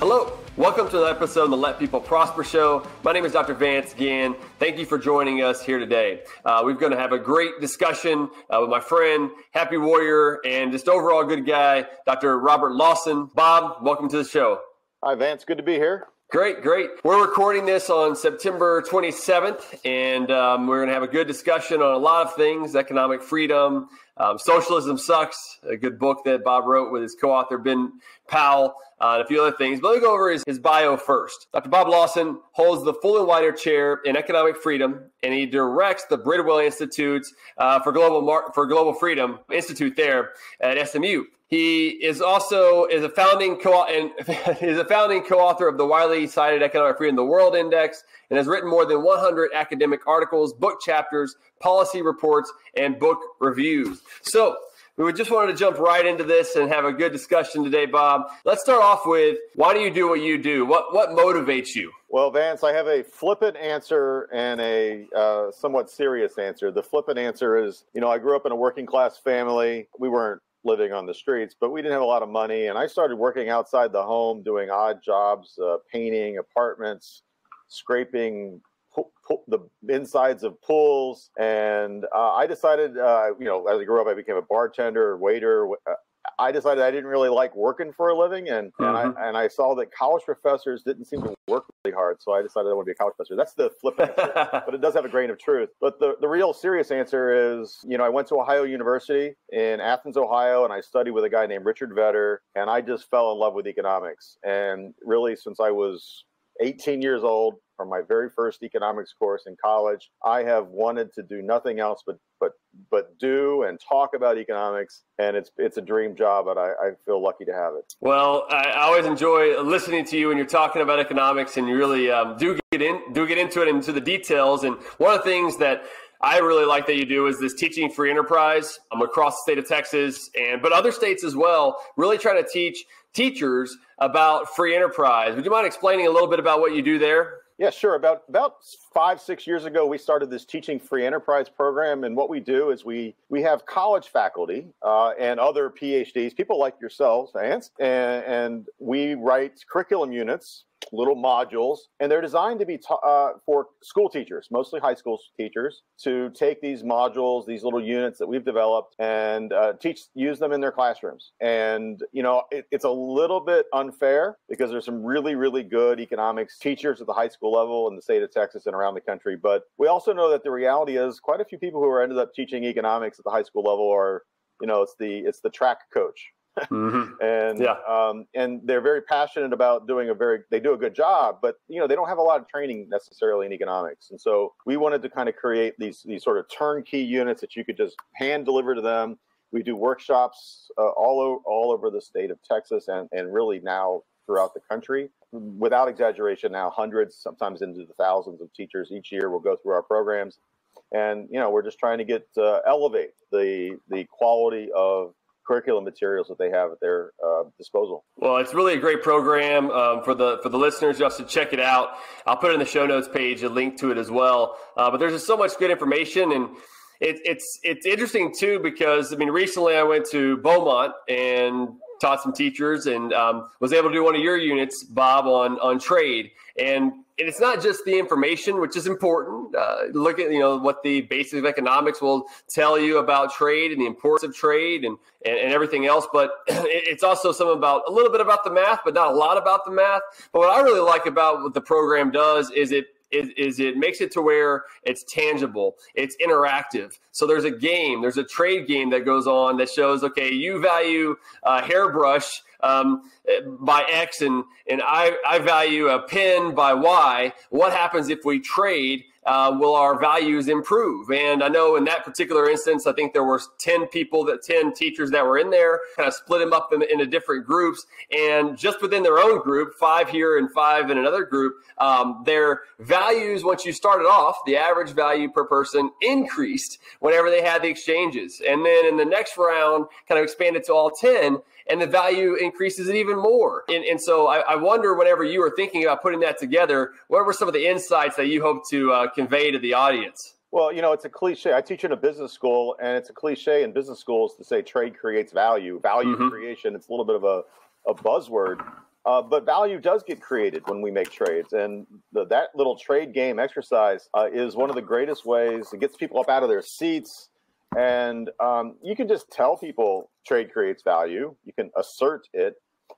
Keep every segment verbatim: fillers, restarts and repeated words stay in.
Hello, welcome to the episode of the Let People Prosper Show. My name is Doctor Vance Ginn. Thank you for joining us here today. Uh, we're going to have a great discussion uh, with my friend, happy warrior, and just overall good guy, Doctor Robert Lawson. Bob, welcome to the show. Hi, Vance. Good to be here. Great, great. We're recording this on September twenty-seventh, and um, we're going to have a good discussion on a lot of things, economic freedom, um, Socialism Sucks, a good book that Bob wrote with his co-author Ben Powell, uh, and a few other things. But let me go over his, his bio first. Doctor Bob Lawson holds the Fullinwider Chair in Economic Freedom, and he directs the Bridwell Institute uh, for Global Mar- for Global Freedom Institute there at S M U. He is also is a founding co and is a founding co-author of the widely cited Economic Freedom of the World Index, and has written more than one hundred academic articles, book chapters, policy reports, and book reviews. So we just wanted to jump right into this and have a good discussion today, Bob. Let's start off with, why do you do what you do? What what motivates you? Well, Vance, I have a flippant answer and a uh, somewhat serious answer. The flippant answer is, you know, I grew up in a working class family. We weren't living on the streets, but we didn't have a lot of money. And I started working outside the home, doing odd jobs, uh, painting apartments, scraping po- po- the insides of pools. And uh, I decided, uh, you know, as I grew up, I became a bartender, waiter. I decided I didn't really like working for a living. And, mm-hmm. and, I, and I saw that college professors didn't seem to work really hard. So I decided I want to be a college professor. That's the flip answer, but it does have a grain of truth. But the, the real serious answer is, you know, I went to Ohio University in Athens, Ohio, and I studied with a guy named Richard Vedder. And I just fell in love with economics. And really, since I was eighteen years old, from my very first economics course in college, I have wanted to do nothing else but but but do and talk about economics, and it's it's a dream job, and I, I feel lucky to have it. Well, I always enjoy listening to you when you're talking about economics, and you really um, do get in do get into it into the details. And one of the things that I really like that you do is this teaching free enterprise um, across the state of Texas, and but other states as well, really trying to teach teachers about free enterprise. Would you mind explaining a little bit about what you do there? Yeah, sure. About about five, six years ago, we started this Teaching Free Enterprise program. And what we do is we we have college faculty uh, and other PhDs, people like yourselves, Vance, and, and we write curriculum units, little modules, and they're designed to be ta- uh, for school teachers, mostly high school teachers, to take these modules, these little units that we've developed, and uh, teach, use them in their classrooms. And, you know, it, it's a little bit unfair because there's some really, really good economics teachers at the high school level in the state of Texas and around the country. But we also know that the reality is quite a few people who are ended up teaching economics at the high school level are, you know, it's the it's the track coach. Mm-hmm. and yeah. um, and they're very passionate about doing a very, they do a good job, but you know, they don't have a lot of training necessarily in economics. And so we wanted to kind of create these, these sort of turnkey units that you could just hand deliver to them. We do workshops uh, all, o- all over the state of Texas and, and really now throughout the country. Without exaggeration, now hundreds, sometimes into the thousands of teachers each year will go through our programs. And, you know, we're just trying to get, uh, elevate the, the quality of curriculum materials that they have at their uh, disposal. Well, it's really a great program um, for the for the listeners. Just to check it out. I'll put in the show notes page a link to it as well. Uh, but there's just so much good information, and it, it's it's interesting too because I mean, recently I went to Beaumont and taught some teachers, and um, was able to do one of your units, Bob, on on trade. And And it's not just the information, which is important. Uh, look at, you know, what the basics of economics will tell you about trade and the importance of trade and, and, and everything else. But it's also some about a little bit about the math, but not a lot about the math. But what I really like about what the program does is it Is, is it makes it to where it's tangible, it's interactive. So there's a game, there's a trade game that goes on that shows, okay, you value a hairbrush um, by X and, and I, I value a pen by Y. What happens if we trade? Uh, will our values improve? And I know in that particular instance, I think there were ten people, that ten teachers that were in there, kind of split them up in, into different groups. And just within their own group, five here and five in another group, um, their values, once you started off, the average value per person increased whenever they had the exchanges. And then in the next round, kind of expanded to all ten, and the value increases it even more. And, and so I, I wonder, whenever you were thinking about putting that together, what were some of the insights that you hope to uh, convey to the audience? Well, you know, it's a cliche. I teach in a business school, and it's a cliche in business schools to say trade creates value, value mm-hmm. creation. It's a little bit of a, a buzzword. Uh, but value does get created when we make trades. And the, that little trade game exercise uh, is one of the greatest ways. It gets people up out of their seats. And um, you can just tell people trade creates value. You can assert it.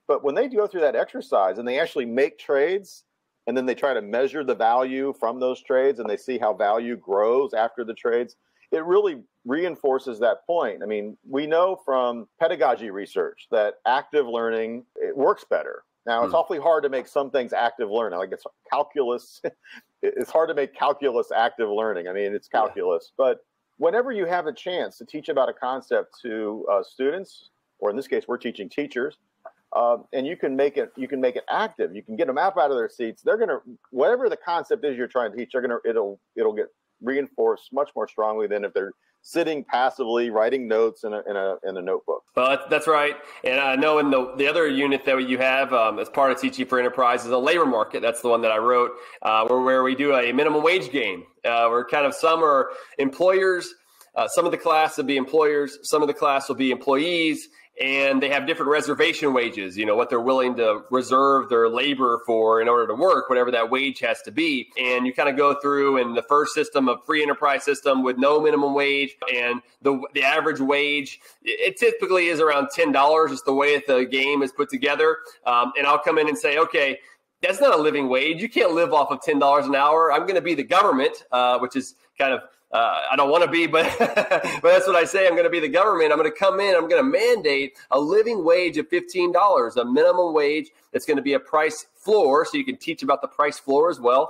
But when they go through that exercise and they actually make trades, and then they try to measure the value from those trades, and they see how value grows after the trades, it really reinforces that point. I mean, we know from pedagogy research that active learning, it works better. Now, it's mm. awfully hard to make some things active learning. Like it's calculus. It's hard to make calculus active learning. I mean, it's calculus. Yeah. But whenever you have a chance to teach about a concept to uh, students, or in this case, we're teaching teachers, Uh, and you can make it. You can make it active. You can get them up out of their seats. They're gonna, whatever the concept is you're trying to teach, they're gonna. It'll it'll get reinforced much more strongly than if they're sitting passively writing notes in a in a in a notebook. Well, that's right. And I know in the the other unit that you have um, as part of Teaching for Enterprise is a labor market. That's the one that I wrote, uh, where where we do a minimum wage game. Uh, where kind of some are employers. Uh, some of the class will be employers. Some of the class will be employees. And they have different reservation wages, you know, what they're willing to reserve their labor for in order to work, whatever that wage has to be. And you kind of go through, and the first system, a free enterprise system with no minimum wage, and the the average wage, it typically is around ten dollars. It's the way that the game is put together. Um, and I'll come in and say, okay, that's not a living wage. You can't live off of ten dollars an hour. I'm going to be the government, uh, which is kind of, Uh, I don't want to be, but but that's what I say. I'm going to be the government. I'm going to come in. I'm going to mandate a living wage of fifteen dollars, a minimum wage. That's going to be a price floor, so you can teach about the price floor as well.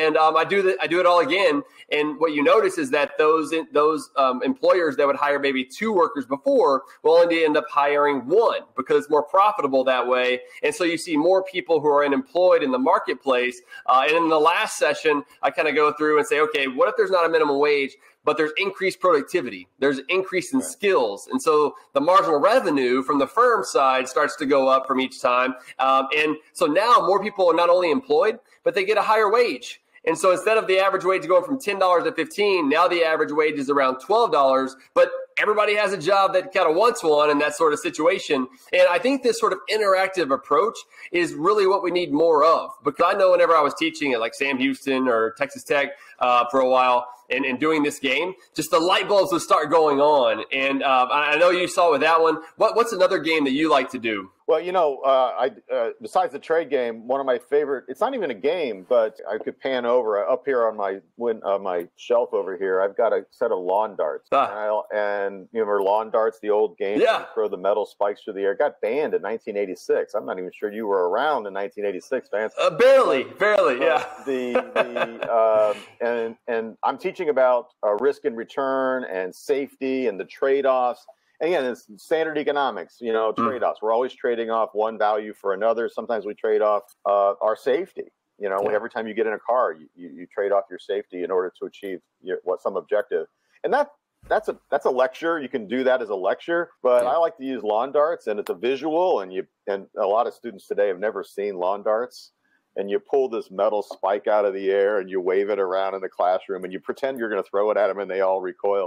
And um, I do that. I do it all again. And what you notice is that those those um, employers that would hire maybe two workers before will only end up hiring one, because it's more profitable that way. And so you see more people who are unemployed in the marketplace. Uh, and in the last session, I kind of go through and say, okay, what if there's not a minimum wage, but there's increased productivity, there's increase in right. skills. And so the marginal revenue from the firm side starts to go up from each time. Um, and so now more people are not only employed, but they get a higher wage. And so instead of the average wage going from ten dollars to fifteen dollars, now the average wage is around twelve dollars, but everybody has a job that kind of wants one in that sort of situation. And I think this sort of interactive approach is really what we need more of, because I know whenever I was teaching at like Sam Houston or Texas Tech uh, for a while, and, and doing this game, just the light bulbs would start going on. And uh, I know you saw with that one. What, what's another game that you like to do? Well, you know, uh, I, uh, besides the trade game, one of my favorite, it's not even a game, but I could pan over. Up here on my win, uh, my shelf over here, I've got a set of lawn darts. Ah. And, I, and you remember lawn darts, the old game? Yeah. You throw the metal spikes through the air. It got banned in nineteen eighty-six. I'm not even sure you were around in nineteen eighty-six, Vance. Uh, barely, barely, but yeah. The, the uh, and, and I'm teaching about uh, risk and return and safety and the trade-offs. Again, it's standard economics, you know, trade-offs. We're always trading off one value for another. Sometimes we trade off uh, our safety. You know, yeah. Every time you get in a car, you, you, you trade off your safety in order to achieve your, what some objective. And that that's a that's a lecture. You can do that as a lecture. But yeah. I like to use lawn darts, and it's a visual. And you and a lot of students today have never seen lawn darts. And you pull this metal spike out of the air and you wave it around in the classroom and you pretend you're going to throw it at them and they all recoil.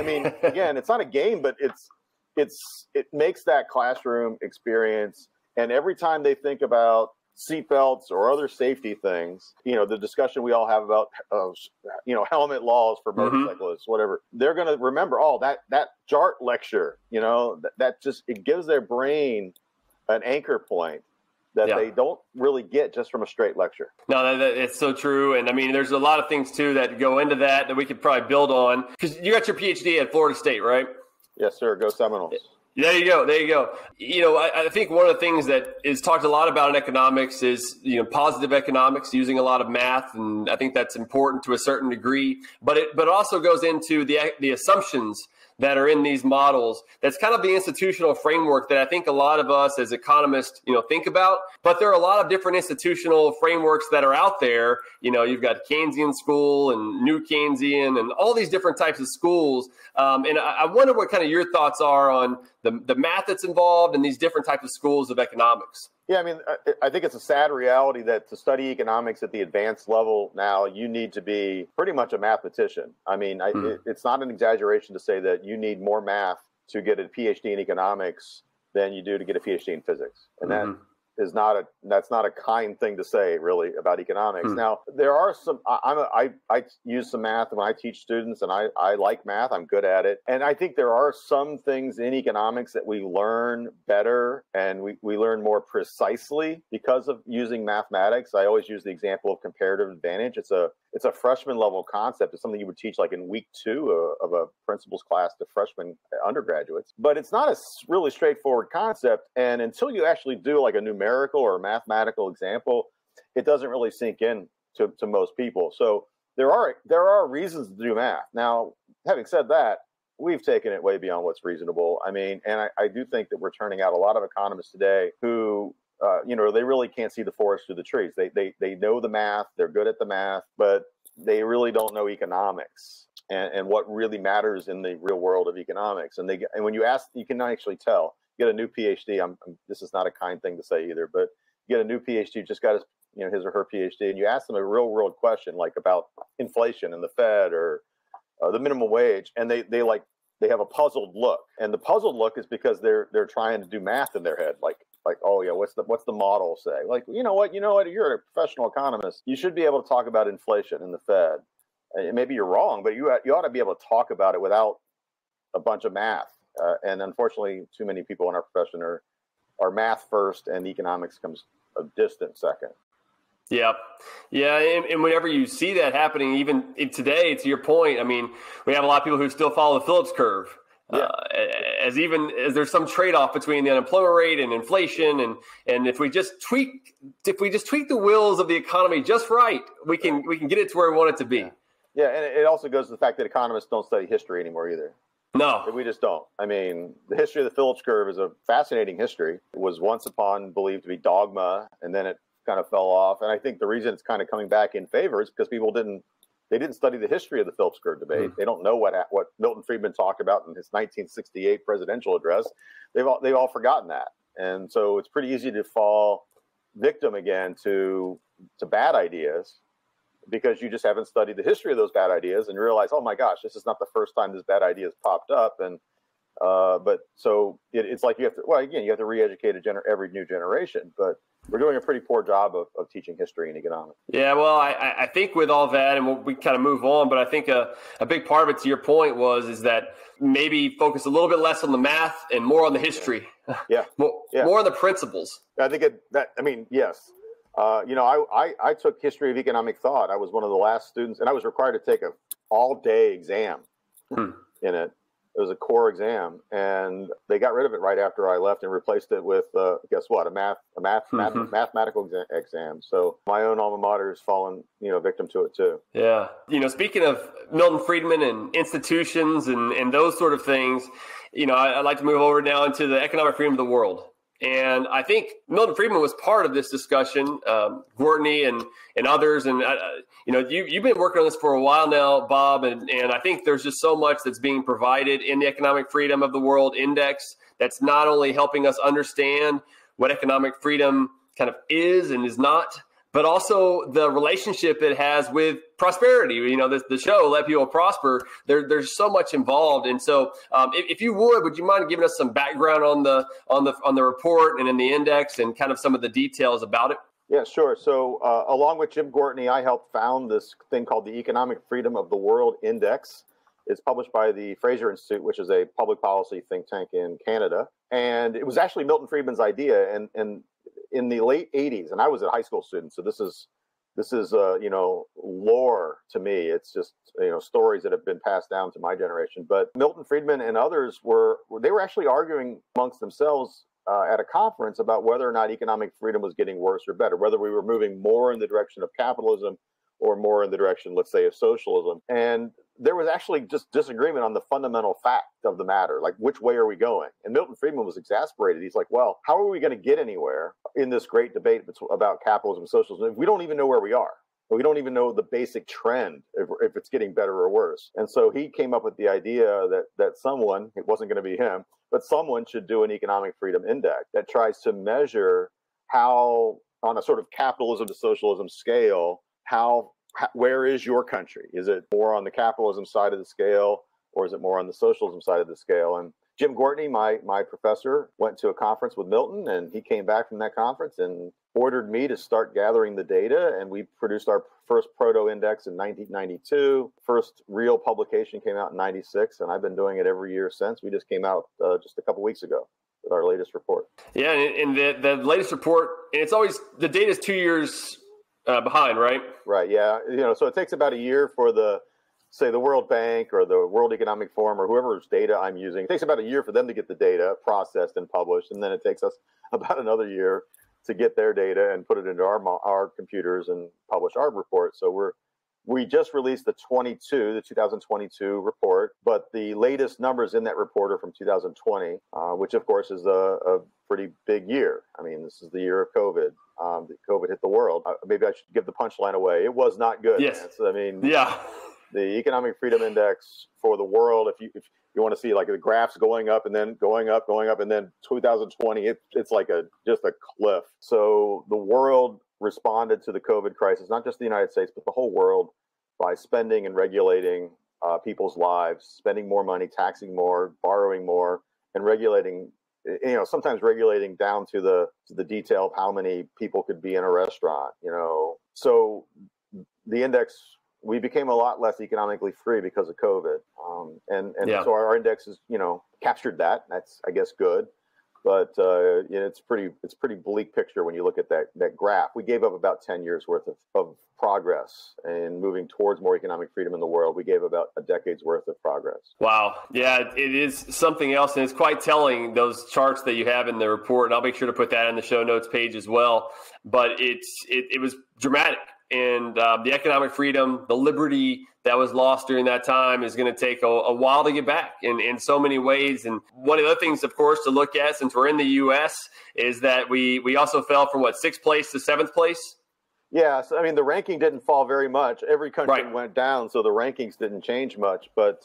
I mean, again, it's not a game, but it's it's it makes that classroom experience. And every time they think about seatbelts or other safety things, you know, the discussion we all have about, uh, you know, helmet laws for motorcyclists, mm-hmm. whatever, they're going to remember, oh, that that Jart lecture, you know, that, that just, it gives their brain an anchor point that yeah. they don't really get just from a straight lecture. No, that, that, it's so true. And I mean, there's a lot of things too that go into that that we could probably build on. Because you got your P H D at Florida State, right? Yes, sir. Go Seminoles. There you go. There you go. You know, I, I think one of the things that is talked a lot about in economics is, you know, positive economics, using a lot of math. And I think that's important to a certain degree. But it, but it also goes into the the assumptions that are in these models. That's kind of the institutional framework that I think a lot of us as economists, you know, think about. But there are a lot of different institutional frameworks that are out there. You know, you've got Keynesian school and New Keynesian and all these different types of schools. Um, and I, I wonder what kind of your thoughts are on the, the math that's involved in these different types of schools of economics. Yeah, I mean, I, I think it's a sad reality that to study economics at the advanced level now, you need to be pretty much a mathematician. I mean, I, mm. it, it's not an exaggeration to say that you need more math to get a P H D in economics than you do to get a P H D in physics. And mm-hmm. that is not a that's not a kind thing to say, really, about economics. Hmm. Now, there are some I, I'm a, I I use some math when I teach students, and I I like math. I'm good at it, and I think there are some things in economics that we learn better and we we learn more precisely because of using mathematics. I always use the example of comparative advantage. It's a It's a freshman level concept. It's something you would teach like in week two of a principles class to freshman undergraduates. But it's not a really straightforward concept. And until you actually do like a numerical or a mathematical example, it doesn't really sink in to, to most people. So there are there are reasons to do math. Now, having said that, we've taken it way beyond what's reasonable. I mean, and I, I do think that we're turning out a lot of economists today who Uh, you know, they really can't see the forest through the trees. They, they they know the math, they're good at the math, but they really don't know economics and, and what really matters in the real world of economics. And they and when you ask, you can actually tell. You get a new PhD. I'm, I'm this is not a kind thing to say either, but you get a new PhD, just got his you know his or her PhD, and you ask them a real world question like about inflation and the Fed or uh, the minimum wage, and they they like they have a puzzled look. And the puzzled look is because they're they're trying to do math in their head, like. Like, oh, yeah, what's the what's the model say? Like, you know what? You know what? You're a professional economist. You should be able to talk about inflation and the Fed. And maybe you're wrong, but you, you ought to be able to talk about it without a bunch of math. Uh, and unfortunately, too many people in our profession are, are math first and economics comes a distant second. Yeah. Yeah. And, and whenever you see that happening, even today, to your point, I mean, we have a lot of people who still follow the Phillips curve. Yeah. Uh, as even as there's some trade-off between the unemployment rate and inflation, and and if we just tweak if we just tweak the wheels of the economy just right, we can we can get it to where we want it to be. Yeah, yeah, and it also goes to the fact that economists don't study history anymore either. No, we just don't. I mean, the history of the Phillips curve is a fascinating history. It was once upon believed to be dogma, and then it kind of fell off. And I think the reason it's kind of coming back in favor is because people didn't. They didn't study the history of the Phillips curve debate. Mm. They don't know what what Milton Friedman talked about in his nineteen sixty-eight presidential address. They've all, they've all forgotten that. And so it's pretty easy to fall victim again to to bad ideas because you just haven't studied the history of those bad ideas and realize, oh my gosh, this is not the first time this bad idea has popped up. And uh, but so it, it's like you have to, well, again, you have to re-educate a gener- every new generation, but we're doing a pretty poor job of, of teaching history and economics. Yeah, well, I, I think with all that, and we'll, we kind of move on, but I think a, a big part of it, to your point, was is that maybe focus a little bit less on the math and more on the history. Yeah, yeah. more, yeah. more on the principles. I think it, that. I mean, yes. Uh, you know, I, I I took history of economic thought. I was one of the last students, and I was required to take an all-day exam hmm. in it. It was a core exam, and they got rid of it right after I left and replaced it with, uh, guess what, a math, a math, mm-hmm. math mathematical exa- exam. So my own alma mater has fallen, you know, victim to it too. Yeah, you know, speaking of Milton Friedman and institutions and and those sort of things, you know, I, I'd like to move over now into the economic freedom of the world. And I think Milton Friedman was part of this discussion, um, Gwartney and and others. And, uh, you know, you, you've been working on this for a while now, Bob. And, and I think there's just so much that's being provided in the Economic Freedom of the World Index that's not only helping us understand what economic freedom kind of is and is not, but also the relationship it has with prosperity. You know, the, the show, Let People Prosper, there, there's so much involved. And so um, if, if you would, would you mind giving us some background on the on the, on the report and in the index and kind of some of the details about it? Yeah, sure. So uh, along with Jim Gwartney, I helped found this thing called the Economic Freedom of the World Index. It's published by the Fraser Institute, which is a public policy think tank in Canada. And it was actually Milton Friedman's idea. And and in the late eighties, and I was a high school student, so this is this is uh, you know, lore to me. It's just, you know, stories that have been passed down to my generation. But Milton Friedman and others were they were actually arguing amongst themselves uh, at a conference about whether or not economic freedom was getting worse or better, whether we were moving more in the direction of capitalism or more in the direction, let's say, of socialism. And there was actually just disagreement on the fundamental fact of the matter, like, which way are we going? And Milton Friedman was exasperated. He's like, well, how are we going to get anywhere in this great debate about capitalism and socialism if we don't even know where we are? We don't even know the basic trend, if, if it's getting better or worse. And so he came up with the idea that that someone, it wasn't going to be him, but someone should do an economic freedom index that tries to measure how, on a sort of capitalism to socialism scale, how where is your country? Is it more on the capitalism side of the scale, or is it more on the socialism side of the scale? And Jim Gwartney, my my professor, went to a conference with Milton, and he came back from that conference and ordered me to start gathering the data. And we produced our first proto-index in nineteen ninety-two. First real publication came out in ninety-six, and I've been doing it every year since. We just came out uh, just a couple weeks ago with our latest report. Yeah, and the, the latest report, and it's always, the data is two years uh, behind, right? Right, yeah. You know, so it takes about a year for the, say, the World Bank or the World Economic Forum or whoever's data I'm using. It takes about a year for them to get the data processed and published, and then it takes us about another year to get their data and put it into our our computers and publish our report. So we're we just released the twenty-two, the twenty twenty-two report, but the latest numbers in that report are from two thousand twenty, uh, which of course is a, a pretty big year. I mean, this is the year of COVID. Um, COVID hit the world. Uh, maybe I should give the punchline away. It was not good. Yes. So, I mean, yeah. The Economic Freedom Index for the world, if you if you want to see like the graphs going up and then going up, going up, and then two thousand twenty, it, it's like a just a cliff. So the world responded to the COVID crisis, not just the United States, but the whole world, by spending and regulating uh, people's lives, spending more money, taxing more, borrowing more, and regulating, you know, sometimes regulating down to the to the detail of how many people could be in a restaurant, you know. So the index, we became a lot less economically free because of COVID. Um, and and yeah. so our, our index is, you know, captured that. That's, I guess, good. But uh, you know, it's pretty it's pretty bleak picture when you look at that, that graph. We gave up about ten years worth of, of progress in moving towards more economic freedom in the world. We gave about a decade's worth of progress. Wow. Yeah, it is something else. And it's quite telling, those charts that you have in the report. And I'll make sure to put that in the show notes page as well. But it's it, it was dramatic. And uh, the economic freedom, the liberty that was lost during that time is going to take a, a while to get back in, in so many ways. And one of the other things, of course, to look at since we're in the U S is that we, we also fell from, what, sixth place to seventh place? Yeah. So, I mean, the ranking didn't fall very much. Every country right. went down, so the rankings didn't change much. But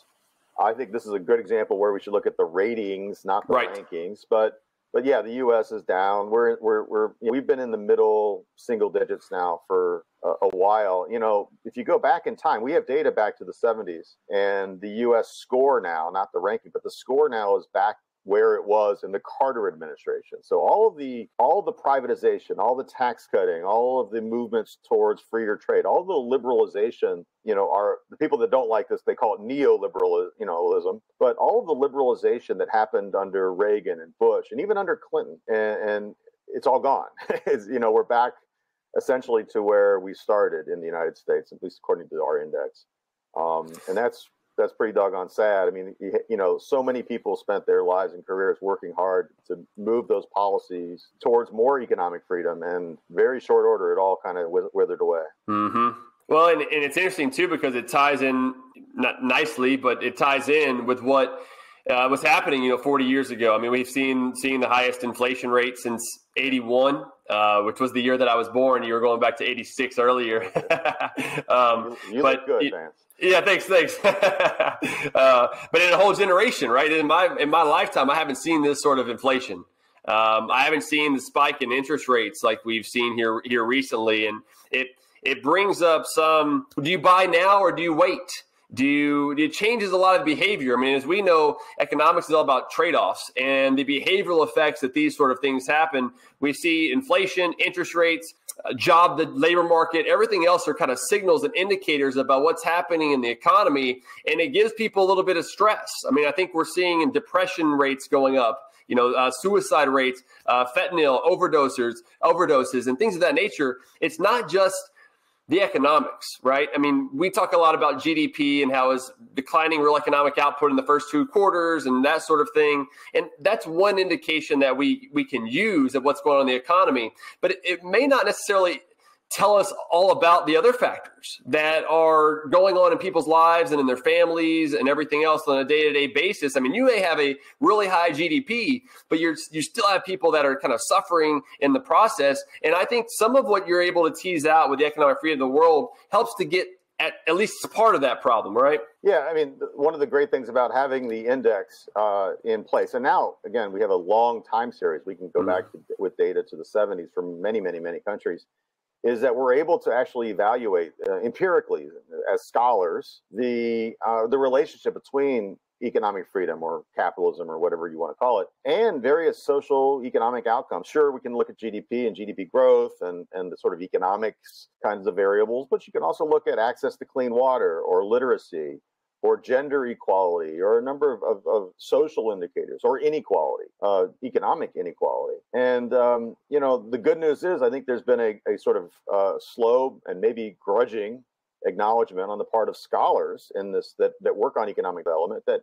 I think this is a good example where we should look at the ratings, not the right. rankings. But But yeah, the U S is down. We're we're we're you know, we've been in the middle single digits now for a, a while. You know, if you go back in time, we have data back to the seventies, and the U S score now, not the ranking, but the score now is back where it was in the Carter administration. So all of the all the privatization, all the tax cutting, all of the movements towards freer trade, all the liberalization, you know, are the people that don't like this, they call it neoliberalism, you know, but all of the liberalization that happened under Reagan and Bush and even under Clinton, and, and it's all gone. It's, you know, we're back essentially to where we started in the United States, at least according to our index. Um, and that's That's pretty doggone sad. I mean, you know, so many people spent their lives and careers working hard to move those policies towards more economic freedom, and very short order, it all kind of withered away. Mm-hmm. Well, and, and it's interesting, too, because it ties in, not nicely, but it ties in with what uh, was happening, you know, forty years ago. I mean, we've seen, seen the highest inflation rate since eighty-one, uh, which was the year that I was born. You were going back to eighty-six earlier. um, you you but look good, Vance. Yeah, thanks, thanks. uh, but in a whole generation, right? In my in my lifetime, I haven't seen this sort of inflation. Um, I haven't seen the spike in interest rates like we've seen here here recently, and it it brings up some. Do you buy now or do you wait? Do you, it changes a lot of behavior. I mean, as we know, economics is all about trade-offs and the behavioral effects that these sort of things happen. We see inflation, interest rates, job, the labor market, everything else are kind of signals and indicators about what's happening in the economy. And it gives people a little bit of stress. I mean, I think we're seeing in depression rates going up, you know, uh, suicide rates, uh, fentanyl, overdosers, overdoses, and things of that nature. It's not just the economics, right? I mean, we talk a lot about G D P and how it's declining real economic output in the first two quarters and that sort of thing. And that's one indication that we, we can use of what's going on in the economy. But it, it may not necessarily tell us all about the other factors that are going on in people's lives and in their families and everything else on a day-to-day basis. I mean, you may have a really high G D P, but you're, you still have people that are kind of suffering in the process. And I think some of what you're able to tease out with the economic freedom of the world helps to get at, at least part of that problem, right? Yeah, I mean, one of the great things about having the index uh, in place, and now, again, we have a long time series. We can go mm-hmm. back to, with data to the seventies from many, many, many countries, is that we're able to actually evaluate uh, empirically, as scholars, the uh, the relationship between economic freedom or capitalism or whatever you want to call it, and various social economic outcomes. Sure, we can look at G D P and G D P growth and, and the sort of economics kinds of variables, but you can also look at access to clean water or literacy or gender equality or a number of, of, of social indicators or inequality, uh, economic inequality. And, um, you know, the good news is I think there's been a, a sort of uh, slow and maybe grudging acknowledgement on the part of scholars in this that, that work on economic development that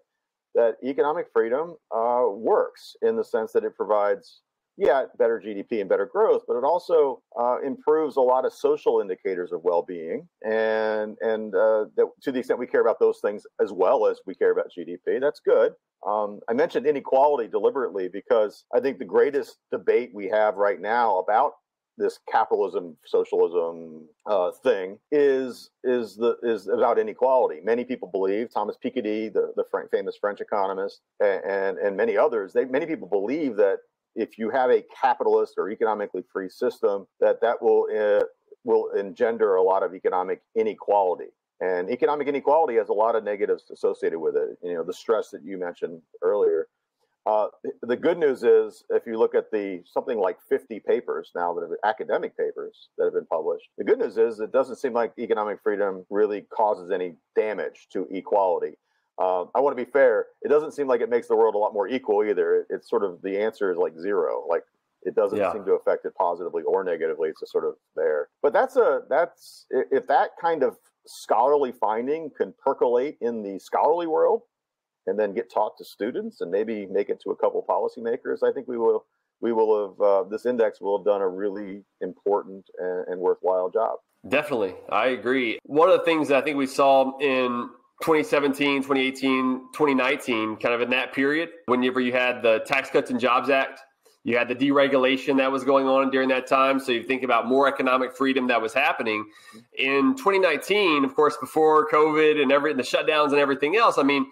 that economic freedom uh, works in the sense that it provides, yeah, better G D P and better growth, but it also uh, improves a lot of social indicators of well-being. And and uh, that, to the extent we care about those things as well as we care about G D P, that's good. Um, I mentioned inequality deliberately because I think the greatest debate we have right now about this capitalism, socialism uh, thing is is the is about inequality. Many people believe, Thomas Piketty, the, the French, famous French economist, and, and and many others, they many people believe that if you have a capitalist or economically free system, that that will uh, will engender a lot of economic inequality. And economic inequality has a lot of negatives associated with it. You know, the stress that you mentioned earlier. Uh, the good news is, if you look at the something like fifty papers now that have academic papers that have been published, the good news is it doesn't seem like economic freedom really causes any damage to equality. Uh, I want to be fair. It doesn't seem like it makes the world a lot more equal either. It, it's sort of the answer is like zero. Like it doesn't yeah. seem to affect it positively or negatively. It's just sort of there. But that's a that's if that kind of scholarly finding can percolate in the scholarly world, and then get taught to students, and maybe make it to a couple policymakers. I think we will, we will have uh, this index will have done a really important and, and worthwhile job. Definitely, I agree. One of the things that I think we saw in twenty seventeen, twenty eighteen, twenty nineteen, kind of in that period, whenever you had the Tax Cuts and Jobs Act, you had the deregulation that was going on during that time. So you think about more economic freedom that was happening in twenty nineteen, of course, before COVID and every the shutdowns and everything else. I mean.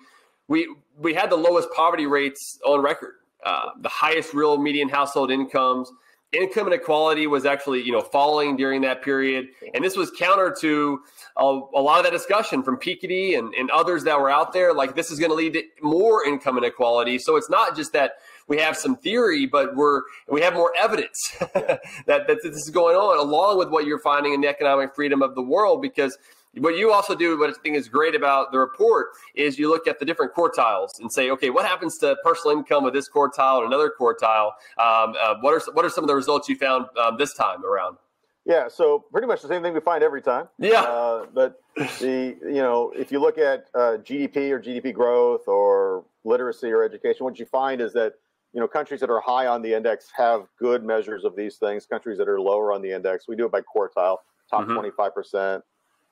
We we had the lowest poverty rates on record, uh, the highest real median household incomes. Income inequality was actually, you know, falling during that period. And this was counter to a, a lot of that discussion from Piketty and, and others that were out there, like this is going to lead to more income inequality. So it's not just that we have some theory, but we're we have more evidence yeah. that, that this is going on, along with what you're finding in the economic freedom of the world, because what you also do, what I think is great about the report, is you look at the different quartiles and say, okay, what happens to personal income with this quartile and another quartile? Um, uh, what are what are some of the results you found um, this time around? Yeah, so pretty much the same thing we find every time. Yeah, uh, but the you know if you look at uh, G D P or G D P growth or literacy or education, what you find is that you know countries that are high on the index have good measures of these things. Countries that are lower on the index, we do it by quartile, top twenty-five mm-hmm. percent.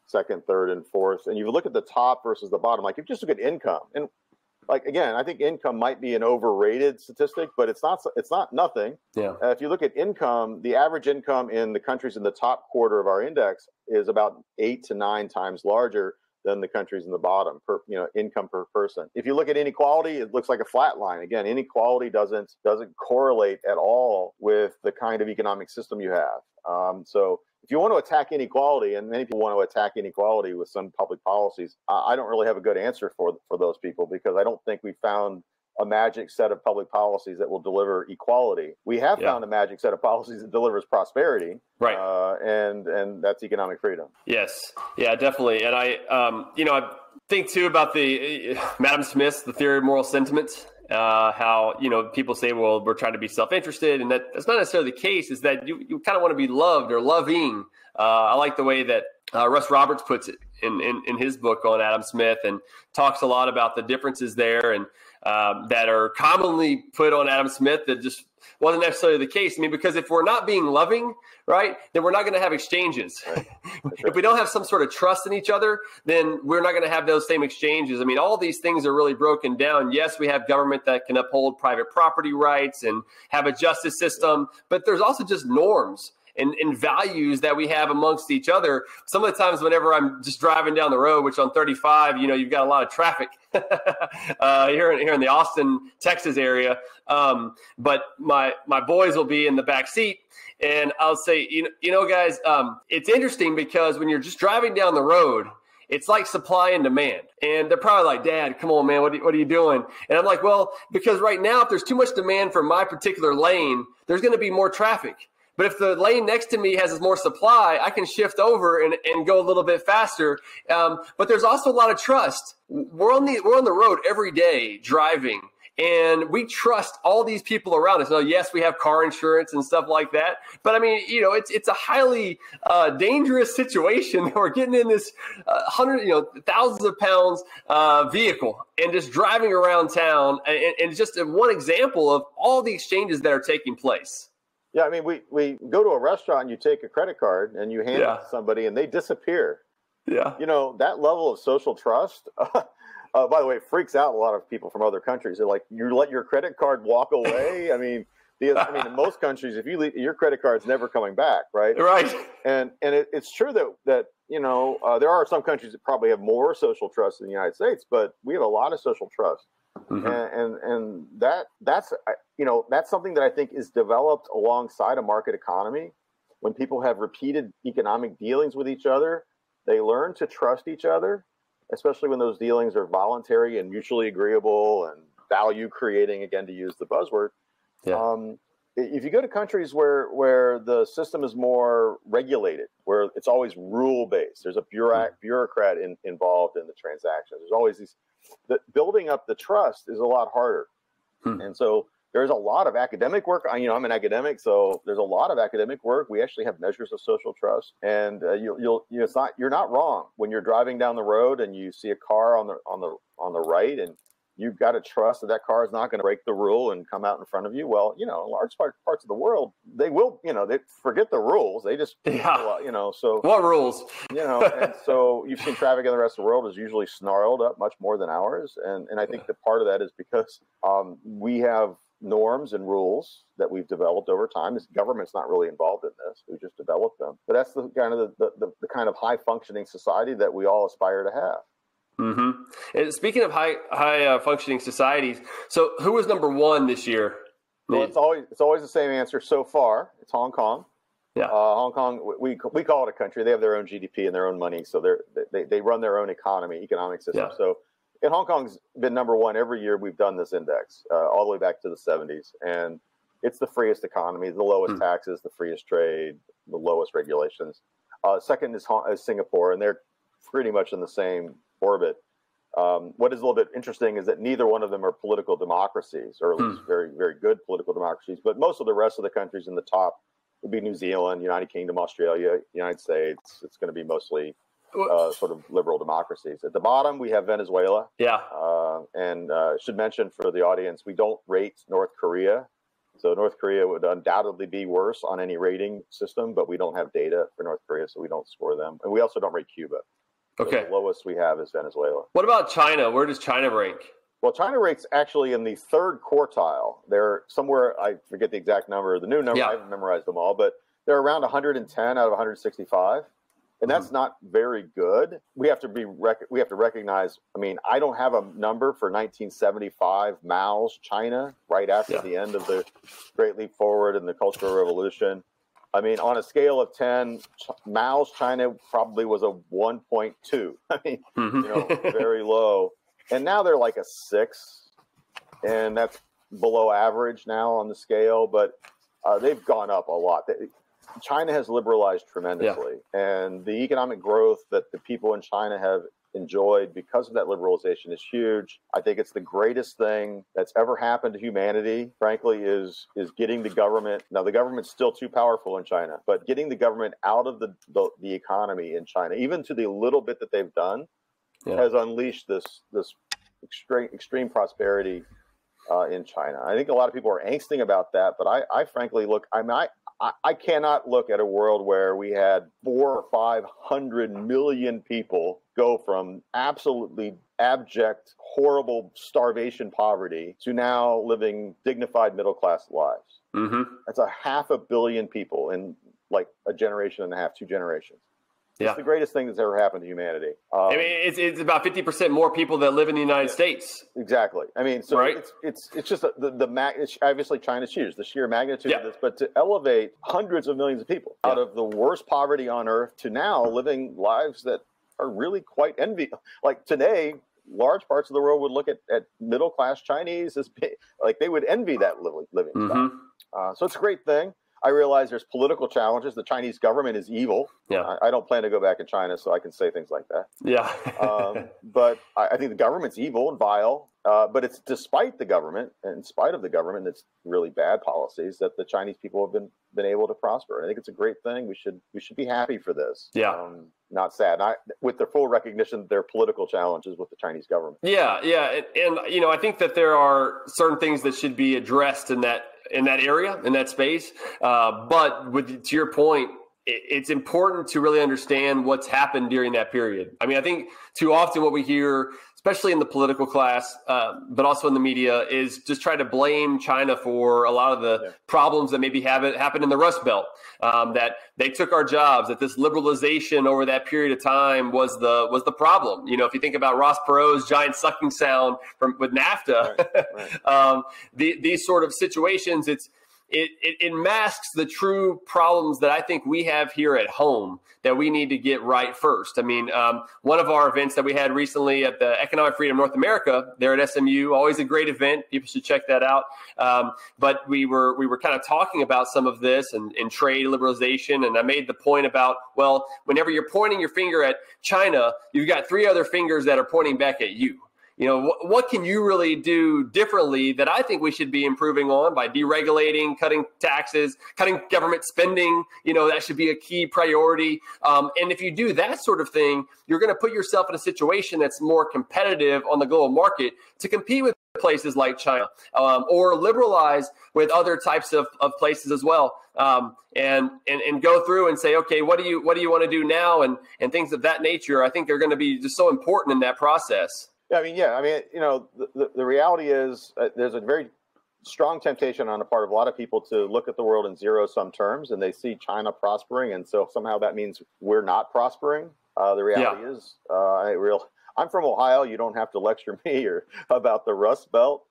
Second, third, and fourth, and you look at the top versus the bottom. Like if you just look at income, and like again, I think income might be an overrated statistic, but it's not. It's not nothing. Yeah. Uh, if you look at income, the average income in the countries in the top quarter of our index is about eight to nine times larger than the countries in the bottom per you know income per person. If you look at inequality, it looks like a flat line. Again, inequality doesn't doesn't correlate at all with the kind of economic system you have. Um, so. If you want to attack inequality, and many people want to attack inequality with some public policies, I don't really have a good answer for, for those people because I don't think we found a magic set of public policies that will deliver equality. We have yeah. found a magic set of policies that delivers prosperity, right? Uh, and and that's economic freedom. Yes, yeah, definitely. And I, um, you know, I think too about the uh, Madam Smith's the theory of moral sentiment. Uh, how, you know, people say, well, we're trying to be self-interested, and that that's not necessarily the case. Is that you, you kind of want to be loved or loving. Uh, I like the way that uh, Russ Roberts puts it in, in, in his book on Adam Smith, and talks a lot about the differences there and um, that are commonly put on Adam Smith that just wasn't necessarily the case. I mean, because if we're not being loving, right, then we're not going to have exchanges. Right. If we don't have some sort of trust in each other, then we're not going to have those same exchanges. I mean, all these things are really broken down. Yes, we have government that can uphold private property rights and have a justice system, but there's also just norms and, and values that we have amongst each other. Some of the times whenever I'm just driving down the road, which on thirty-five, you know, you've got a lot of traffic uh, here, in, here in the Austin, Texas area. Um, but my, my boys will be in the back seat, and I'll say, you know, you know guys, um, it's interesting because when you're just driving down the road It's like supply and demand. And they're probably like, Dad, come on, man, what are, what are you doing? And I'm like, well, because right now, if there's too much demand for my particular lane, there's going to be more traffic. But if the lane next to me has more supply, I can shift over and, and go a little bit faster. Um, but there's also a lot of trust. We're on the, we're on the road every day driving. And we trust all these people around us. Now, yes, we have car insurance and stuff like that. But I mean, you know, it's it's a highly uh, dangerous situation. We're getting in this uh, hundred, you know, thousands of pounds uh, vehicle and just driving around town. And, and just one example of all the exchanges that are taking place. Yeah, I mean, we, we go to a restaurant and you take a credit card and you hand yeah. it to somebody and they disappear. Yeah. You know, that level of social trust. Uh, by the way, it freaks out a lot of people from other countries. They're like, you let your credit card walk away? I mean, the, I mean, in most countries, if you leave, your credit card's never coming back, right? Right. And and it, it's true that, that you know, uh, there are some countries that probably have more social trust than the United States, but we have a lot of social trust. Mm-hmm. And, and and that that's, you know, that's something that I think is developed alongside a market economy. When people have repeated economic dealings with each other, they learn to trust each other, especially when those dealings are voluntary and mutually agreeable and value creating, again, to use the buzzword. Yeah. Um, if you go to countries where, where the system is more regulated, where it's always rule based, there's a bureauc- bureaucrat in, involved in the transactions. There's always these, the, building up the trust is a lot harder. Hmm. And so there's a lot of academic work. I, you know, I'm an academic, so there's a lot of academic work. We actually have measures of social trust, and uh, you, you'll, you know, it's not, you're not wrong when you're driving down the road and you see a car on the on the on the right, and you've got to trust that that car is not going to break the rule and come out in front of you. Well, you know, in large part, parts of the world, they will, you know, they forget the rules. They just, yeah. you know, so what rules? You know, and so you've seen traffic in the rest of the world is usually snarled up much more than ours, and and I think yeah. that part of that is because um, we have norms and rules that we've developed over time. This government's not really involved in this. We just developed them. But that's the kind of the, the, the kind of high functioning society that we all aspire to have. Mm-hmm. And speaking of high high uh, functioning societies, so who was number one this year? Well, it's always it's always the same answer so far. It's Hong Kong. Yeah, uh, Hong Kong. We we call it a country. They have their own G D P and their own money, so they're, they they run their own economy, economic system. Yeah. So. And Hong Kong's been number one every year we've done this index, uh, all the way back to the seventies. And it's the freest economy, the lowest mm. taxes, the freest trade, the lowest regulations. Uh, second is, Hong- is Singapore, and they're pretty much in the same orbit. Um, what is a little bit interesting is that neither one of them are political democracies, or at least mm. very, very good political democracies. But most of the rest of the countries in the top would be New Zealand, United Kingdom, Australia, United States. It's going to be mostly Uh, sort of liberal democracies. At the bottom, we have Venezuela. Yeah. Uh, and uh, should mention for the audience, we don't rate North Korea. So North Korea would undoubtedly be worse on any rating system, but we don't have data for North Korea, so we don't score them. And we also don't rate Cuba. So okay. The lowest we have is Venezuela. What about China? Where does China rank? Well, China rates actually in the third quartile. They're somewhere, I forget the exact number, the new number, yeah. I haven't memorized them all, but they're around one hundred ten out of one hundred sixty-five. And that's not very good. We have to be rec- we have to recognize, I mean, I don't have a number for nineteen seventy-five Mao's China right after yeah. the end of the Great Leap Forward and the Cultural Revolution. I mean, on a scale of ten, Ch- Mao's China probably was a one point two. I mean, mm-hmm. you know, very low. And now they're like a six. And that's below average now on the scale. But uh, they've gone up a lot. They, China has liberalized tremendously, yeah. and the economic growth that the people in China have enjoyed because of that liberalization is huge. I think it's the greatest thing that's ever happened to humanity, frankly, is is getting the government. Now, the government's still too powerful in China, but getting the government out of the, the, the economy in China, even to the little bit that they've done, yeah. has unleashed this, this extreme, extreme prosperity uh, in China. I think a lot of people are angsting about that, but I, I frankly, look, I'm not... I cannot look at a world where we had four or five hundred million people go from absolutely abject, horrible starvation poverty to now living dignified middle-class lives. Mm-hmm. That's a half a billion people in like a generation and a half, two generations. It's yeah. the greatest thing that's ever happened to humanity. Um, I mean, it's it's about fifty percent more people that live in the United yeah, States. Exactly. I mean, so right? it's it's it's just the the mag- obviously China's huge, the sheer magnitude yeah. of this, but to elevate hundreds of millions of people yeah. out of the worst poverty on earth to now living lives that are really quite enviable. Like today, large parts of the world would look at, at middle-class Chinese as like they would envy that living mm-hmm. style. Uh, so it's a great thing. I realize there's political challenges. The Chinese government is evil. Yeah. I, I don't plan to go back in China, so I can say things like that. Yeah. um, but I, I think the government's evil and vile. Uh, but it's despite the government, in spite of the government, that's really bad policies that the Chinese people have been been able to prosper. And I think it's a great thing. We should we should be happy for this. Yeah. Um, not sad. And I, with the full recognition that there are political challenges with the Chinese government. Yeah, yeah, and, and you know, I think that there are certain things that should be addressed in that in that area, in that space. Uh, but with to your point, it, it's important to really understand what's happened during that period. I mean, I think too often what we hear, especially in the political class, uh, but also in the media, is just try to blame China for a lot of the yeah. problems that maybe have it happened in the Rust Belt, um, that they took our jobs, that this liberalization over that period of time was the was the problem. You know, if you think about Ross Perot's giant sucking sound from with NAFTA, right, right. um, the, these sort of situations, it's It, it, it masks the true problems that I think we have here at home that we need to get right first. I mean, um, one of our events that we had recently at the Economic Freedom of North America there at S M U, always a great event. People should check that out. Um, but we were we were kind of talking about some of this and, and trade liberalization. And I made the point about, well, whenever you're pointing your finger at China, you've got three other fingers that are pointing back at you. You know, what, what can you really do differently that I think we should be improving on by deregulating, cutting taxes, cutting government spending? You know, that should be a key priority. Um, and if you do that sort of thing, you're going to put yourself in a situation that's more competitive on the global market to compete with places like China, um, or liberalize with other types of, of places as well. Um, and, and, and go through and say, okay, what do you what do you want to do now? And, and things of that nature, I think they're going to be just so important in that process. I mean, yeah, I mean, you know, the, the reality is uh, there's a very strong temptation on the part of a lot of people to look at the world in zero-sum terms, and they see China prospering, and so somehow that means we're not prospering. Uh, the reality yeah. is, uh, I real, I'm from Ohio. You don't have to lecture me or about the Rust Belt,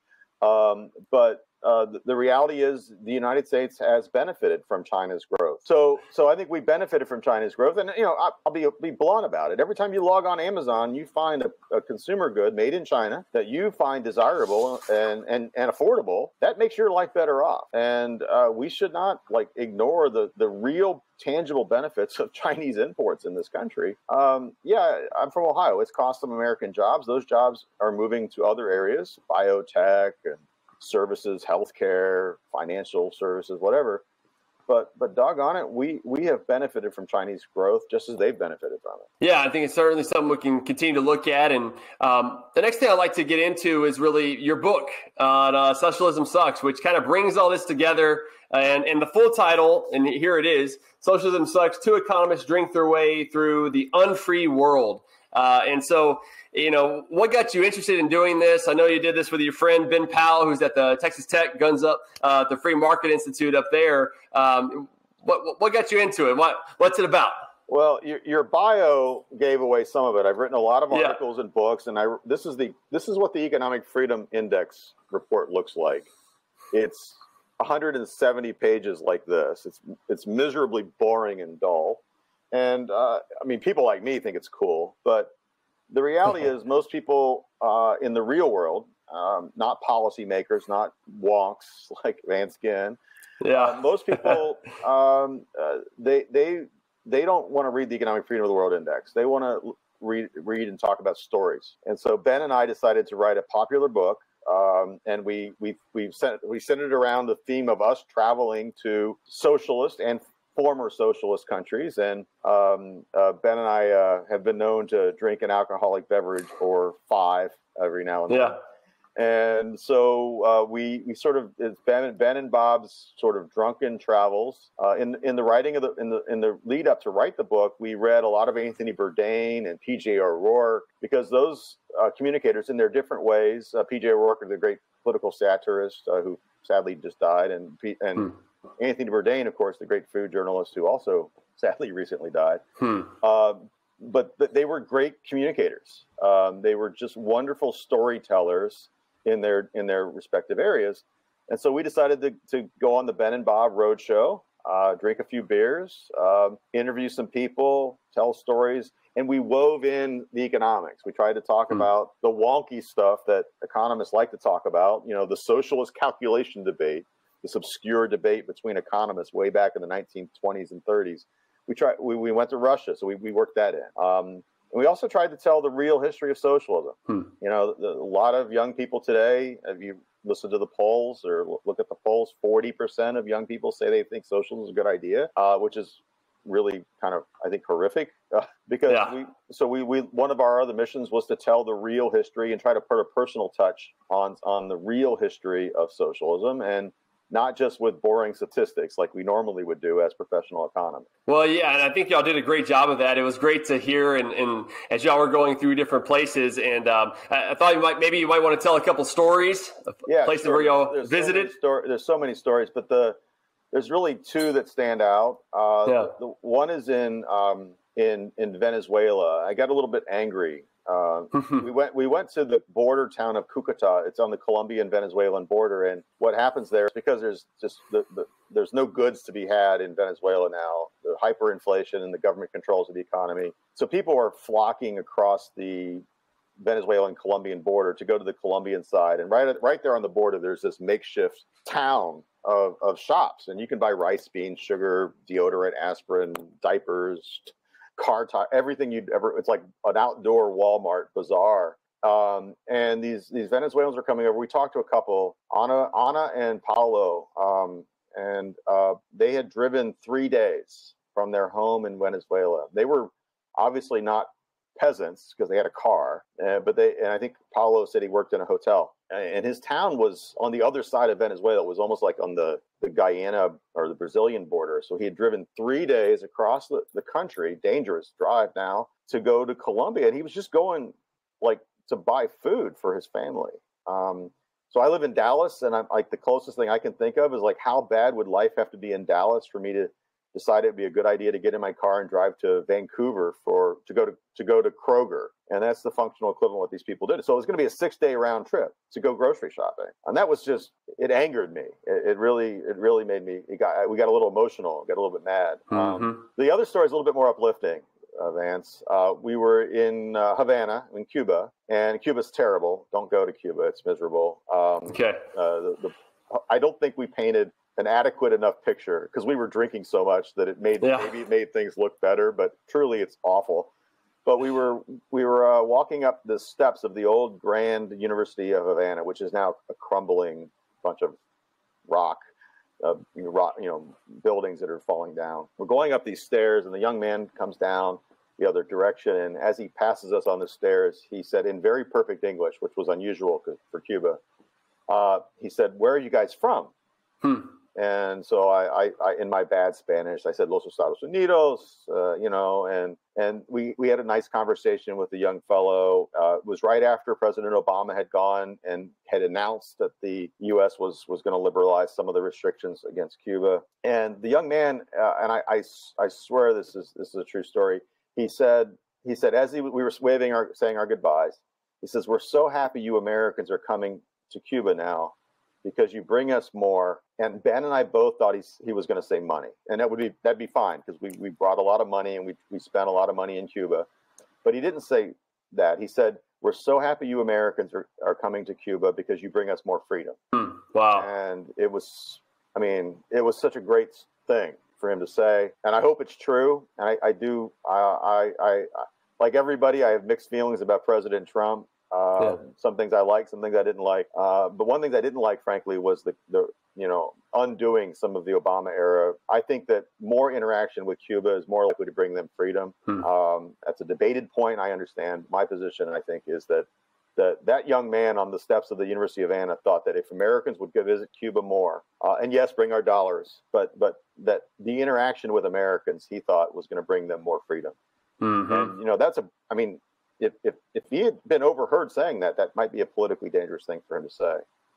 um, but uh, the, the reality is the United States has benefited from China's growth. So, so I think we benefited from China's growth, and you know, I, I'll be be blunt about it. Every time you log on Amazon, you find a, a consumer good made in China that you find desirable and and, and affordable. That makes your life better off, and uh, we should not like ignore the the real tangible benefits of Chinese imports in this country. Um, yeah, I'm from Ohio. It's cost them American jobs. Those jobs are moving to other areas, biotech and services, healthcare, financial services, whatever. But but doggone it, we, we have benefited from Chinese growth just as they've benefited from it. Yeah, I think it's certainly something we can continue to look at. And um, the next thing I'd like to get into is really your book on uh, Socialism Sucks, which kind of brings all this together. And, and the full title, and here it is, Socialism Sucks, Two Economists Drink Their Way Through the Unfree World. Uh, and so, you know, what got you interested in doing this? I know you did this with your friend Ben Powell, who's at the Texas Tech Guns Up, uh, the Free Market Institute up there. Um, what what got you into it? What what's it about? Well, your, your bio gave away some of it. I've written a lot of articles yeah. and books, and I this is the this is what the Economic Freedom Index report looks like. It's one hundred seventy pages like this. It's it's miserably boring and dull. And uh, I mean, people like me think it's cool, but the reality is most people uh, in the real world, um, not policymakers, not wonks like Vance Ginn, yeah. uh, most people, um, uh, they, they, they don't want to read the Economic Freedom of the World Index. They want to read, read and talk about stories. And so Ben and I decided to write a popular book, um, and we, we, we've sent, we sent it around the theme of us traveling to socialist and former socialist countries, and um, uh, Ben and I uh, have been known to drink an alcoholic beverage or five every now and then. Yeah. And so uh, we we sort of it's Ben and Ben and Bob's sort of drunken travels. Uh, in in the writing of the in the in the lead up to write the book, we read a lot of Anthony Bourdain and P J O'Rourke, because those uh, communicators in their different ways. Uh, P J O'Rourke is a great political satirist uh, who sadly just died, and P and. Hmm. Anthony Bourdain, of course, the great food journalist who also sadly recently died. Hmm. Uh, but th they were great communicators. Um, they were just wonderful storytellers in their in their respective areas. And so we decided to, to go on the Ben and Bob Roadshow. uh, drink a few beers, uh, interview some people, tell stories. And we wove in the economics. We tried to talk mm. about the wonky stuff that economists like to talk about, you know, the socialist calculation debate, this obscure debate between economists way back in the nineteen twenties and thirties. We tried, we, we went to Russia, so we, we worked that in. Um, and we also tried to tell the real history of socialism. Hmm. You know, the, a lot of young people today, if you listen to the polls or look at the polls, forty percent of young people say they think socialism is a good idea, uh, which is really kind of, I think, horrific. Uh, because yeah. we, so we, we, one of our other missions was to tell the real history and try to put a personal touch on, on the real history of socialism. And not just with boring statistics like we normally would do as professional economists. Well, yeah, and I think y'all did a great job of that. It was great to hear, and, and as y'all were going through different places, and um, I, I thought you might maybe you might want to tell a couple stories, yeah, places sure. where y'all visited. So sto there's so many stories, but the there's really two that stand out. Uh, yeah. the, the one is in um, in in Venezuela. I got a little bit angry. Uh, we went. We went to the border town of Cucuta. It's on the Colombian-Venezuelan border, and what happens there is because there's just the, the, there's no goods to be had in Venezuela now. The hyperinflation and the government controls of the economy, so people are flocking across the Venezuelan-Colombian border to go to the Colombian side. And right right there on the border, there's this makeshift town of of shops, and you can buy rice, beans, sugar, deodorant, aspirin, diapers. Car tire, everything you'd ever, it's like an outdoor Walmart bazaar. Um, and these, these Venezuelans are coming over. We talked to a couple, Ana, Ana and Paulo, um, and uh, they had driven three days from their home in Venezuela. They were obviously not peasants because they had a car, uh, but they, and I think Paulo said he worked in a hotel. And his town was on the other side of Venezuela. It was almost like on the, the Guyana or the Brazilian border. So he had driven three days across the, the country, dangerous drive now, to go to Colombia. And he was just going like to buy food for his family. Um, so I live in Dallas, and I'm like the closest thing I can think of is like how bad would life have to be in Dallas for me to decide it'd be a good idea to get in my car and drive to Vancouver for to go to to go to Kroger, and that's the functional equivalent of what these people did. So it was going to be a six-day round trip to go grocery shopping, and that was just it angered me. It, it really it really made me. It got we got a little emotional, got a little bit mad. Mm-hmm. um, the other story is a little bit more uplifting. Uh, Vance, uh, we were in uh, Havana in Cuba, and Cuba's terrible. Don't go to Cuba; it's miserable. Um, okay. Uh, the, the, I don't think we painted an adequate enough picture because we were drinking so much that it made yeah. maybe it made things look better, but truly it's awful. But we were we were uh, walking up the steps of the old Grand University of Havana, which is now a crumbling bunch of rock, uh, rock, you know, buildings that are falling down. We're going up these stairs, and the young man comes down the other direction, and as he passes us on the stairs, he said in very perfect English, which was unusual for Cuba, uh, he said, "Where are you guys from?" Hmm. And so I, I, I, in my bad Spanish, I said, Los Estados Unidos, uh, you know, and, and we, we had a nice conversation with the young fellow. Uh, it was right after President Obama had gone and had announced that the U S was, was going to liberalize some of the restrictions against Cuba. And the young man, uh, and I, I, I swear this is, this is a true story. He said, he said, as he, we were waving our, saying our goodbyes, he says, "We're so happy you Americans are coming to Cuba now, because you bring us more." And Ben and I both thought he's, he was going to say money, and that would be that'd be fine because we, we brought a lot of money and we, we spent a lot of money in Cuba. But he didn't say that. He said, "We're so happy you Americans are, are coming to Cuba because you bring us more freedom." Mm, wow. And it was, I mean, it was such a great thing for him to say. And I hope it's true. And I, I do, I, I, I, like everybody, I have mixed feelings about President Trump. Uh, yeah. Some things I liked, some things I didn't like. Uh, but one thing I didn't like, frankly, was the, the, you know, undoing some of the Obama era. I think that more interaction with Cuba is more likely to bring them freedom. Hmm. Um, that's a debated point. I understand. My position, I think, is that the, that young man on the steps of the University of Havana thought that if Americans would go visit Cuba more, uh, and yes, bring our dollars, but but that the interaction with Americans, he thought, was going to bring them more freedom. Mm-hmm. And, you know, that's a, I mean, If, if if he had been overheard saying that, that might be a politically dangerous thing for him to say.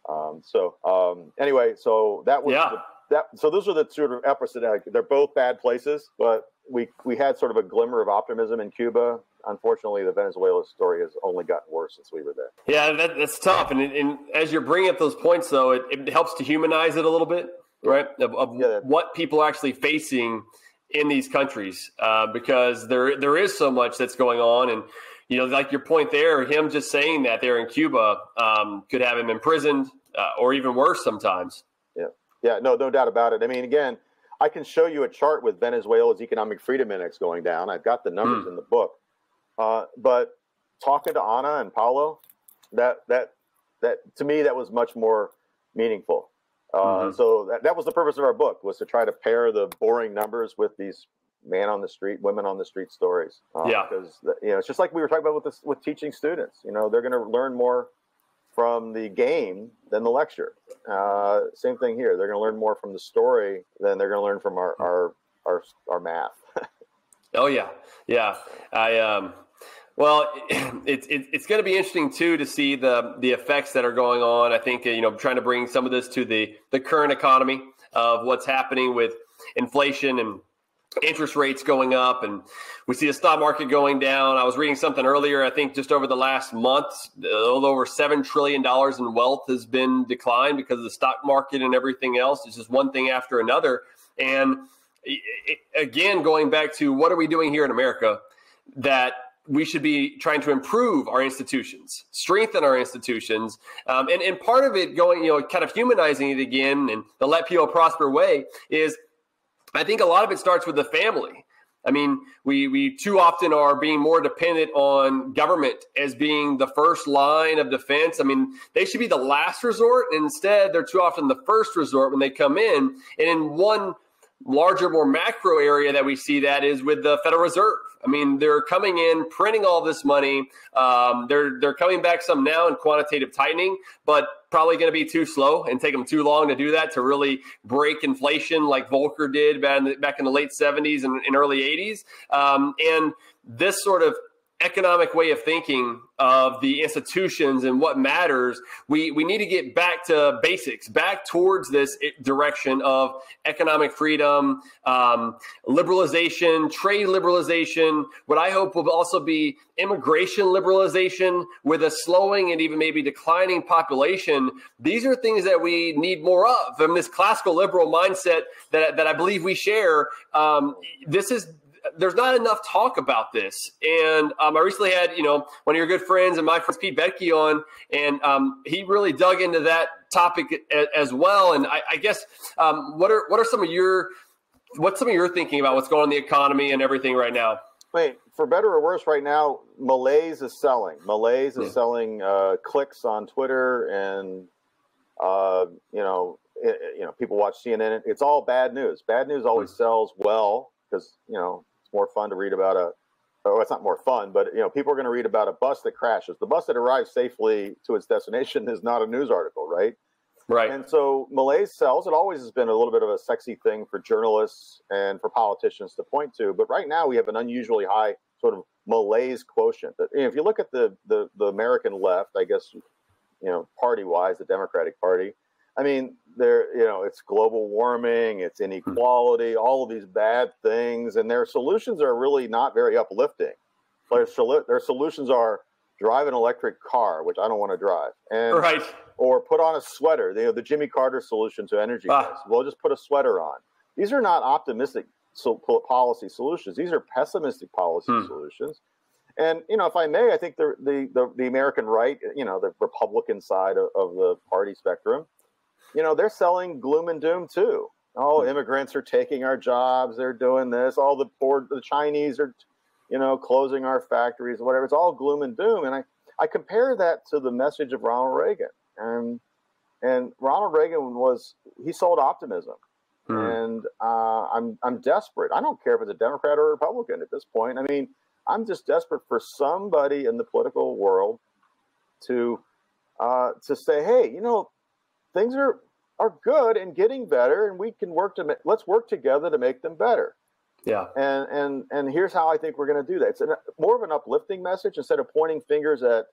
Um, so um, anyway, so that was yeah. the, that. So those are the sort of opposite. They're both bad places, but we we had sort of a glimmer of optimism in Cuba. Unfortunately, the Venezuela story has only gotten worse since we were there. Yeah, that, that's tough. And, and as you're bringing up those points, though, it, it helps to humanize it a little bit. right? Of, of yeah. what people are actually facing in these countries, uh, because there there is so much that's going on. And, you know, like your point there, him just saying that there in Cuba um, could have him imprisoned uh, or even worse sometimes. Yeah. Yeah. No, no doubt about it. I mean, again, I can show you a chart with Venezuela's economic freedom index going down. I've got the numbers mm. in the book. Uh, but talking to Ana and Paulo, that that that to me, that was much more meaningful. Uh, mm-hmm. So that, that was the purpose of our book, was to try to pair the boring numbers with these man on the street, women on the street stories. Uh, yeah, because you know, it's just like we were talking about with this, with teaching students. You know, they're going to learn more from the game than the lecture. Uh, same thing here. They're going to learn more from the story than they're going to learn from our our our, our math. Oh yeah, yeah. I um, well, it's it, it's going to be interesting too to see the the effects that are going on. I think you know, trying to bring some of this to the the current economy of what's happening with inflation and interest rates going up, and we see the stock market going down. I was reading something earlier. I think just over the last month, a little over seven trillion dollars in wealth has been declined because of the stock market and everything else. It's just one thing after another. And it, again, going back to what are we doing here in America that we should be trying to improve our institutions, strengthen our institutions. Um, and, and part of it going, you know, kind of humanizing it again and the let people prosper way is, I think a lot of it starts with the family. I mean, we, we too often are being more dependent on government as being the first line of defense. I mean, they should be the last resort. Instead, they're too often the first resort when they come in. And in one larger, more macro area that we see that is with the Federal Reserve. I mean, they're coming in, printing all this money. Um, they're they're coming back some now in quantitative tightening, but probably going to be too slow and take them too long to do that to really break inflation like Volcker did back in the, back in the late seventies and, and early eighties. Um, and this sort of economic way of thinking of the institutions and what matters, we, we need to get back to basics, back towards this direction of economic freedom, um, liberalization, trade liberalization, what I hope will also be immigration liberalization with a slowing and even maybe declining population. These are things that we need more of. From this classical liberal mindset that, that I believe we share, um, this is there's not enough talk about this. And um, I recently had, you know, one of your good friends and my friend Pete Bethke on, and um, he really dug into that topic a, as well. And I, I guess um, what are what are some of your what's some of your thinking about what's going on in the economy and everything right now? Wait, for better or worse, right now, malaise is selling. Malaise mm-hmm. is selling uh, clicks on Twitter, and uh, you know, it, you know, people watch C N N. It's all bad news. Bad news always mm-hmm. sells well because you know. More fun to read about a, or it's not more fun, but you know, people are going to read about a bus that crashes. The bus that arrives safely to its destination is not a news article, right? Right. And so malaise sells. It always has been a little bit of a sexy thing for journalists and for politicians to point to. But right now we have an unusually high sort of malaise quotient. But, you know, if you look at the, the the American left, I guess, you know, party-wise, the Democratic Party, I mean, there, you know, it's global warming, it's inequality, all of these bad things, and their solutions are really not very uplifting. Their, sol their solutions are drive an electric car, which I don't want to drive, and right. or put on a sweater. You know, the Jimmy Carter solution to energy ah. crisis. Well, just put a sweater on. These are not optimistic so policy solutions. These are pessimistic policy hmm. solutions. And, you know, if I may, I think the the the, the American right, you know, the Republican side of, of the party spectrum, you know, they're selling gloom and doom too. Oh, immigrants are taking our jobs. They're doing this. All the poor, the Chinese are, you know, closing our factories, whatever. It's all gloom and doom. And I, I compare that to the message of Ronald Reagan. And, and Ronald Reagan was, he sold optimism. Hmm. And uh, I'm, I'm desperate. I don't care if it's a Democrat or a Republican at this point. I mean, I'm just desperate for somebody in the political world to, uh, to say, hey, you know, things are, are good and getting better, and we can work to let's work together to make them better. Yeah. And and and here's how I think we're going to do that. It's an, more of an uplifting message instead of pointing fingers at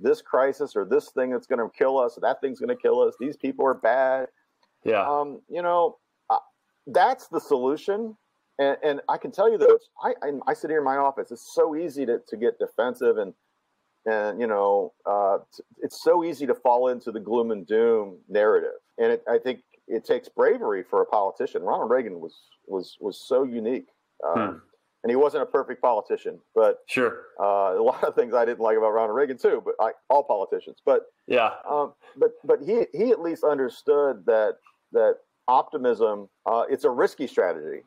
this crisis or this thing that's going to kill us, or that thing's going to kill us. These people are bad. Yeah. Um. You know, uh, that's the solution. And and I can tell you that I, I I sit here in my office. It's so easy to to get defensive and. And, you know, uh, it's so easy to fall into the gloom and doom narrative. And it, I think it takes bravery for a politician. Ronald Reagan was was was so unique, um, hmm. and he wasn't a perfect politician. But sure, uh, a lot of things I didn't like about Ronald Reagan too. But I, all politicians. But yeah, um, but but he he at least understood that that optimism. Uh, it's a risky strategy,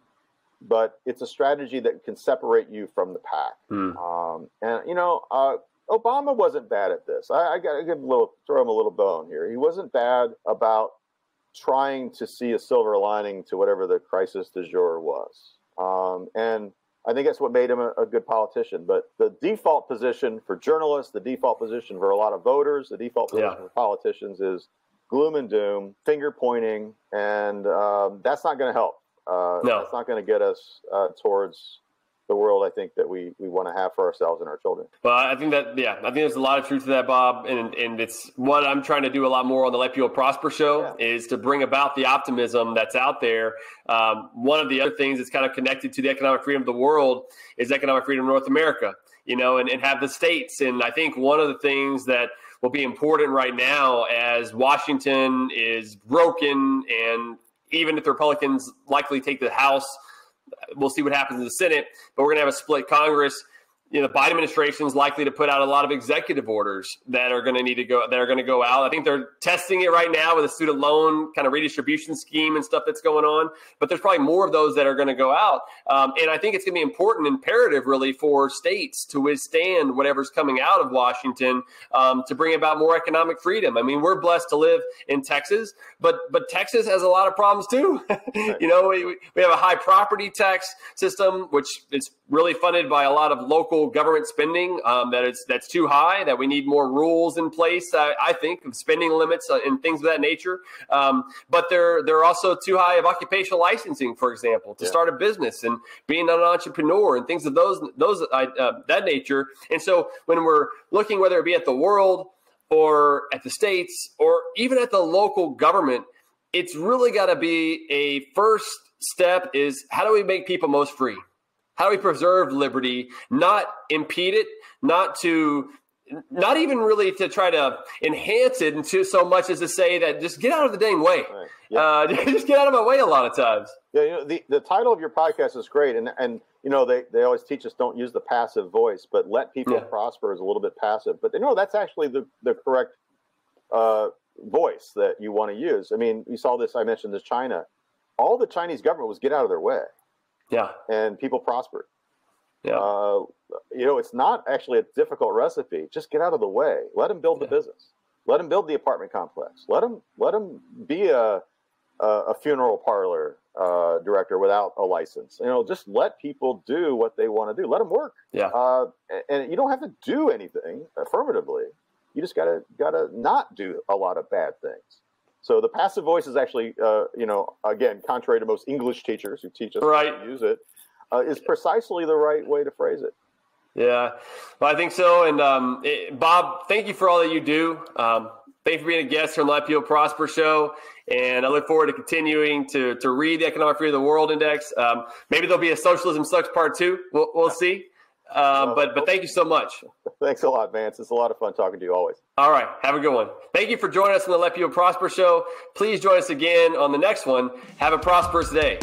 but it's a strategy that can separate you from the pack. Hmm. Um, and you know, uh, Obama wasn't bad at this. I, I got to give him a little, throw him a little bone here. He wasn't bad about trying to see a silver lining to whatever the crisis du jour was. Um, and I think that's what made him a, a good politician. But the default position for journalists, the default position for a lot of voters, the default position yeah. for politicians is gloom and doom, finger pointing, and um, that's not going to help. Uh, no. That's not going to get us uh, towards the world, I think, that we, we want to have for ourselves and our children. Well, I think that, yeah, I think there's a lot of truth to that, Bob. And and it's what I'm trying to do a lot more on the Let People Prosper show yeah. is to bring about the optimism that's out there. Um, one of the other things that's kind of connected to the economic freedom of the world is economic freedom of North America, you know, and, and have the states. And I think one of the things that will be important right now as Washington is broken, and even if the Republicans likely take the House, we'll see what happens in the Senate, but we're going to have a split Congress. You know, the Biden administration is likely to put out a lot of executive orders that are going to need to go, that are going to go out. I think they're testing it right now with a student loan kind of redistribution scheme and stuff that's going on, but there's probably more of those that are going to go out. Um, and I think it's going to be important, imperative really for states to withstand whatever's coming out of Washington um, to bring about more economic freedom. I mean, we're blessed to live in Texas, but, but Texas has a lot of problems too. You know, we, we have a high property tax system, which is really funded by a lot of local government spending um, that is that's too high, that we need more rules in place, I, I think, of spending limits uh, and things of that nature. Um, but they're, they're also too high of occupational licensing, for example, to yeah. start a business and being an entrepreneur and things of those those uh, that nature. And so when we're looking, whether it be at the world or at the states or even at the local government, it's really got to be a first step is how do we make people most free? How do we preserve liberty, not impede it, not to, not even really to try to enhance it into so much as to say that just get out of the dang way. Right. Yep. Uh, just get out of my way a lot of times. Yeah, you know, the, the title of your podcast is great. And, and you know, they, they always teach us don't use the passive voice, but let people yeah. prosper is a little bit passive. But, you know, that's actually the, the correct uh, voice that you want to use. I mean, you saw this, I mentioned this China. All the Chinese government was get out of their way. Yeah, and people prospered. Yeah, uh, you know, it's not actually a difficult recipe. Just get out of the way. Let them build yeah. the business. Let them build the apartment complex. Let them let them be a a funeral parlor uh, director without a license. You know, just let people do what they want to do. Let them work. Yeah, uh, and you don't have to do anything affirmatively. You just gotta gotta not do a lot of bad things. So the passive voice is actually, uh, you know, again, contrary to most English teachers who teach us right. how to use it, uh, is precisely the right way to phrase it. Yeah, well, I think so. And um, it, Bob, thank you for all that you do. Um, thank you for being a guest on the Let People Prosper show. And I look forward to continuing to to read the Economic Freedom of the World Index. Um, maybe there'll be a Socialism Sucks part two. We'll, we'll see. Um, but but thank you so much. Thanks a lot, Vance. It's a lot of fun talking to you always. All right. Have a good one. Thank you for joining us on the Let People Prosper show. Please join us again on the next one. Have a prosperous day.